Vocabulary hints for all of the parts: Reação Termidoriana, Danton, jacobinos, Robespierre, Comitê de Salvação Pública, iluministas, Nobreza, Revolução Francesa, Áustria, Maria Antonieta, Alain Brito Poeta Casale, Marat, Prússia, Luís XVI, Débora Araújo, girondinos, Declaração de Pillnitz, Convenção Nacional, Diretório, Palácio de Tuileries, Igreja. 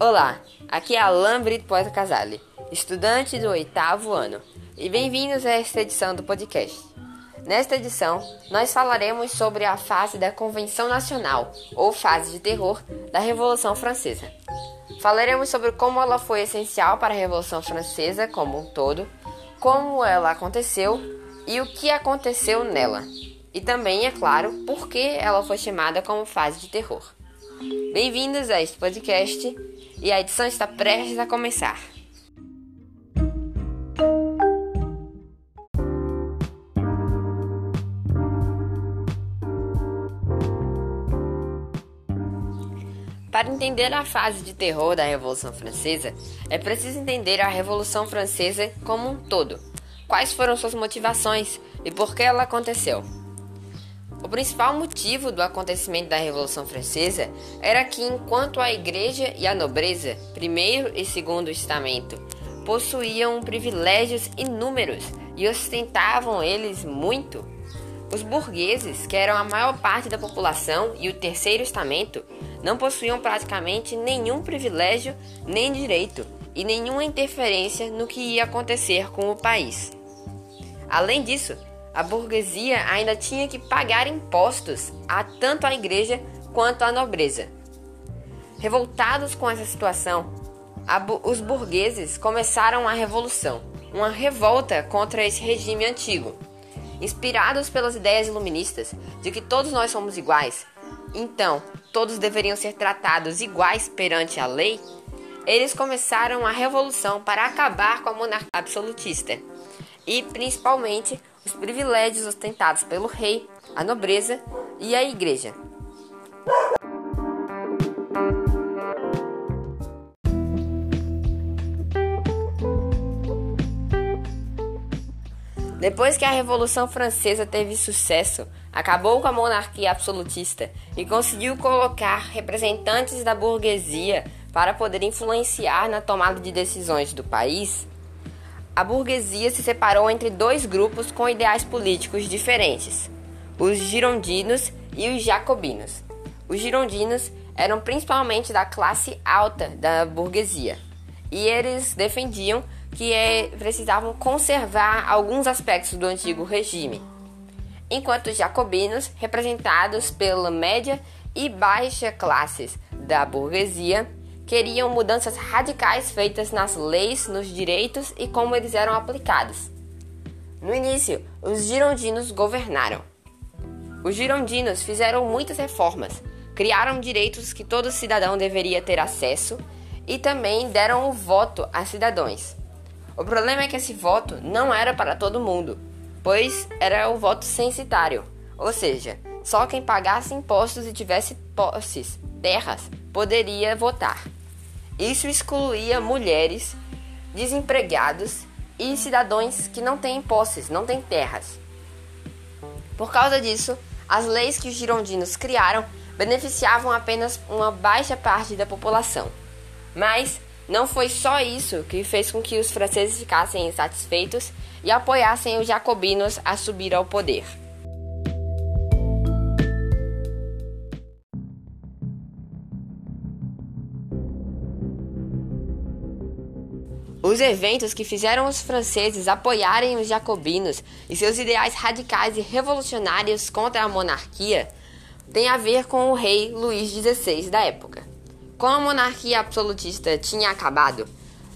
Olá, aqui é Alain Brito Poeta Casale, estudante do 8º ano, e bem-vindos a esta edição do podcast. Nesta edição, nós falaremos sobre a fase da Convenção Nacional, ou fase de terror, da Revolução Francesa. Falaremos sobre como ela foi essencial para a Revolução Francesa como um todo, como ela aconteceu e o que aconteceu nela. E também, é claro, por que ela foi chamada como fase de terror. Bem-vindos a este podcast e a edição está prestes a começar. Para entender a fase de terror da Revolução Francesa, é preciso entender a Revolução Francesa como um todo, quais foram suas motivações e por que ela aconteceu. O principal motivo do acontecimento da Revolução Francesa era que, enquanto a Igreja e a nobreza, primeiro e segundo estamento, possuíam privilégios inúmeros e ostentavam eles muito, os burgueses, que eram a maior parte da população, e o terceiro estamento, não possuíam praticamente nenhum privilégio nem direito e nenhuma interferência no que ia acontecer com o país. Além disso, a burguesia ainda tinha que pagar impostos a tanto a Igreja quanto a nobreza. Revoltados com essa situação, os burgueses começaram a revolução, uma revolta contra esse regime antigo. Inspirados pelas ideias iluministas de que todos nós somos iguais, então todos deveriam ser tratados iguais perante a lei, eles começaram a revolução para acabar com a monarquia absolutista e, principalmente, os privilégios ostentados pelo rei, a nobreza e a Igreja. Depois que a Revolução Francesa teve sucesso, acabou com a monarquia absolutista e conseguiu colocar representantes da burguesia para poder influenciar na tomada de decisões do país, a burguesia se separou entre dois grupos com ideais políticos diferentes, os girondinos e os jacobinos. Os girondinos eram principalmente da classe alta da burguesia e eles defendiam que precisavam conservar alguns aspectos do antigo regime, enquanto os jacobinos, representados pela média e baixa classes da burguesia, queriam mudanças radicais feitas nas leis, nos direitos e como eles eram aplicados. No início, os girondinos governaram. Os girondinos fizeram muitas reformas, criaram direitos que todo cidadão deveria ter acesso e também deram o voto a cidadãos. O problema é que esse voto não era para todo mundo, pois era o voto censitário, ou seja, só quem pagasse impostos e tivesse posses, terras, poderia votar. Isso excluía mulheres, desempregados e cidadãos que não têm posses, não têm terras. Por causa disso, as leis que os girondinos criaram beneficiavam apenas uma baixa parte da população. Mas não foi só isso que fez com que os franceses ficassem insatisfeitos e apoiassem os jacobinos a subir ao poder. Os eventos que fizeram os franceses apoiarem os jacobinos e seus ideais radicais e revolucionários contra a monarquia têm a ver com o rei Luís XVI da época. Como a monarquia absolutista tinha acabado,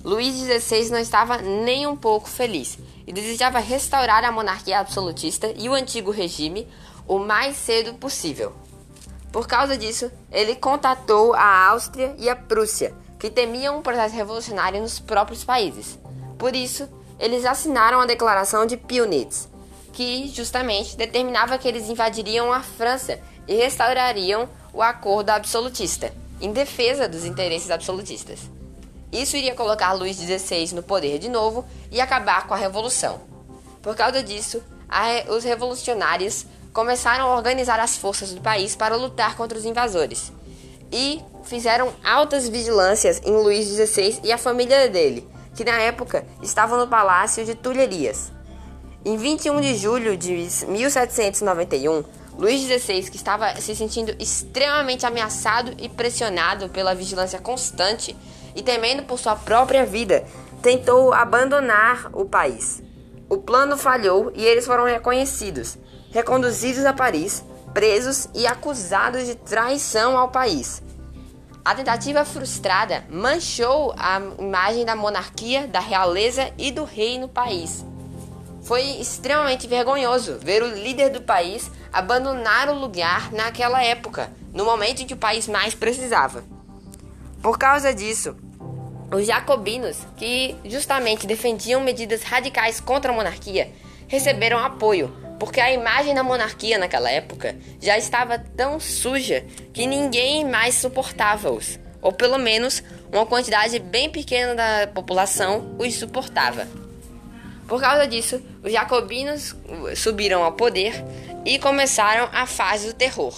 Luís XVI não estava nem um pouco feliz e desejava restaurar a monarquia absolutista e o antigo regime o mais cedo possível. Por causa disso, ele contatou a Áustria e a Prússia, que temiam um processo revolucionário nos próprios países. Por isso, eles assinaram a Declaração de Pillnitz, que justamente determinava que eles invadiriam a França e restaurariam o acordo absolutista, em defesa dos interesses absolutistas. Isso iria colocar Luís XVI no poder de novo e acabar com a Revolução. Por causa disso, os revolucionários começaram a organizar as forças do país para lutar contra os invasores e fizeram altas vigilâncias em Luís XVI e a família dele, que na época estavam no Palácio de Tuileries. Em 21 de julho de 1791, Luís XVI, que estava se sentindo extremamente ameaçado e pressionado pela vigilância constante e temendo por sua própria vida, tentou abandonar o país. O plano falhou e eles foram reconhecidos, reconduzidos a Paris, presos e acusados de traição ao país. A tentativa frustrada manchou a imagem da monarquia, da realeza e do rei no país. Foi extremamente vergonhoso ver o líder do país abandonar o lugar naquela época, no momento em que o país mais precisava. Por causa disso, os jacobinos, que justamente defendiam medidas radicais contra a monarquia, receberam apoio, porque a imagem da monarquia naquela época já estava tão suja que ninguém mais suportava-os, ou pelo menos uma quantidade bem pequena da população os suportava. Por causa disso, os jacobinos subiram ao poder e começaram a fase do terror,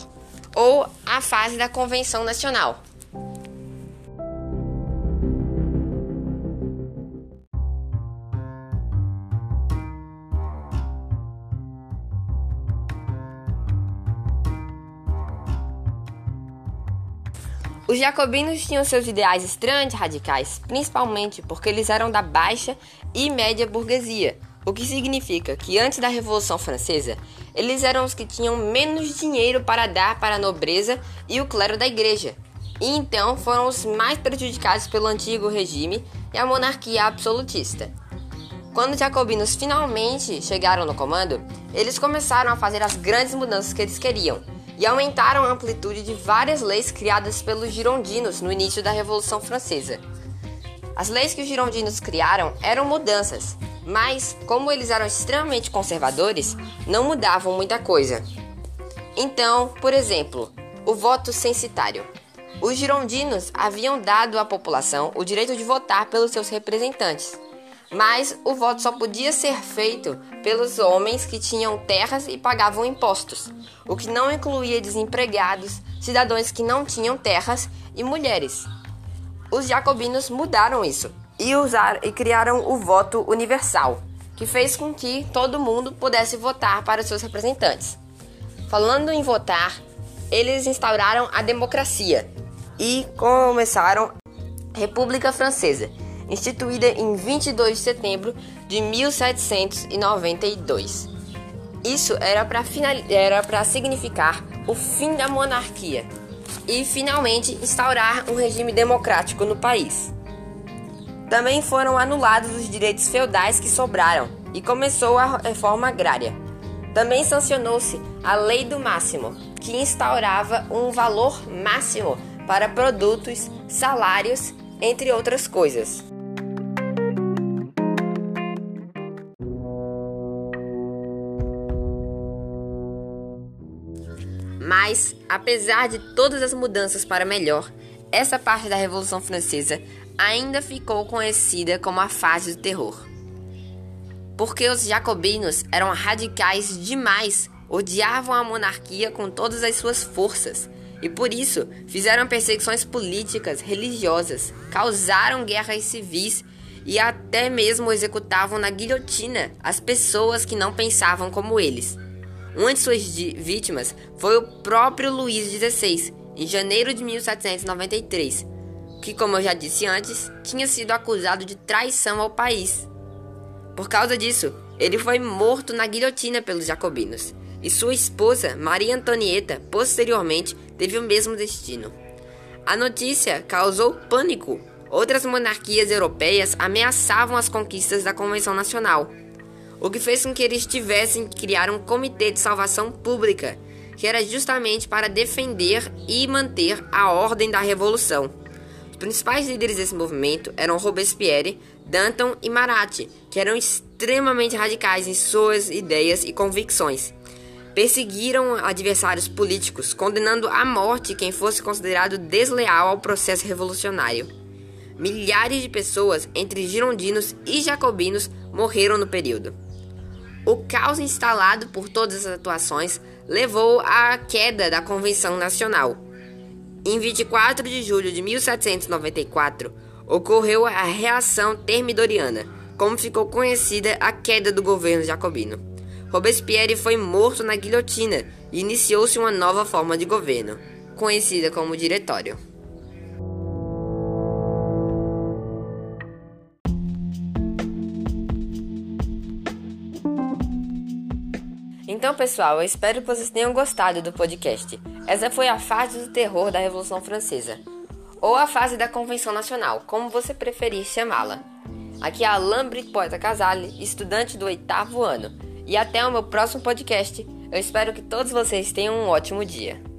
ou a fase da Convenção Nacional. Os jacobinos tinham seus ideais extremamente radicais, principalmente porque eles eram da baixa e média burguesia, o que significa que antes da Revolução Francesa, eles eram os que tinham menos dinheiro para dar para a nobreza e o clero da Igreja, e então foram os mais prejudicados pelo antigo regime e a monarquia absolutista. Quando os jacobinos finalmente chegaram no comando, eles começaram a fazer as grandes mudanças que eles queriam, e aumentaram a amplitude de várias leis criadas pelos girondinos no início da Revolução Francesa. As leis que os girondinos criaram eram mudanças, mas, como eles eram extremamente conservadores, não mudavam muita coisa. Então, por exemplo, o voto censitário. Os girondinos haviam dado à população o direito de votar pelos seus representantes, mas o voto só podia ser feito pelos homens que tinham terras e pagavam impostos, o que não incluía desempregados, cidadãos que não tinham terras e mulheres. Os jacobinos mudaram isso e criaram o voto universal, que fez com que todo mundo pudesse votar para os seus representantes. Falando em votar, eles instauraram a democracia e começaram a República Francesa, instituída em 22 de setembro de 1792. Isso era para significar o fim da monarquia e finalmente instaurar um regime democrático no país. Também foram anulados os direitos feudais que sobraram e começou a reforma agrária. Também sancionou-se a Lei do Máximo, que instaurava um valor máximo para produtos, salários, entre outras coisas. Mas, apesar de todas as mudanças para melhor, essa parte da Revolução Francesa ainda ficou conhecida como a fase do terror. Porque os jacobinos eram radicais demais, odiavam a monarquia com todas as suas forças, e por isso fizeram perseguições políticas, religiosas, causaram guerras civis e até mesmo executavam na guilhotina as pessoas que não pensavam como eles. Uma de suas vítimas foi o próprio Luís XVI, em janeiro de 1793, que, como eu já disse antes, tinha sido acusado de traição ao país. Por causa disso, ele foi morto na guilhotina pelos jacobinos, e sua esposa, Maria Antonieta, posteriormente teve o mesmo destino. A notícia causou pânico. Outras monarquias europeias ameaçavam as conquistas da Convenção Nacional, o que fez com que eles tivessem que criar um Comitê de Salvação Pública, que era justamente para defender e manter a ordem da Revolução. Os principais líderes desse movimento eram Robespierre, Danton e Marat, que eram extremamente radicais em suas ideias e convicções. Perseguiram adversários políticos, condenando à morte quem fosse considerado desleal ao processo revolucionário. Milhares de pessoas, entre girondinos e jacobinos, morreram no período. O caos instalado por todas as atuações levou à queda da Convenção Nacional. Em 24 de julho de 1794, ocorreu a Reação Termidoriana, como ficou conhecida a queda do governo jacobino. Robespierre foi morto na guilhotina e iniciou-se uma nova forma de governo, conhecida como Diretório. Então, pessoal, eu espero que vocês tenham gostado do podcast. Essa foi a fase do terror da Revolução Francesa, ou a fase da Convenção Nacional, como você preferir chamá-la. Aqui é Alain Brito Poeta Casale, estudante do 8º ano. E até o meu próximo podcast. Eu espero que todos vocês tenham um ótimo dia.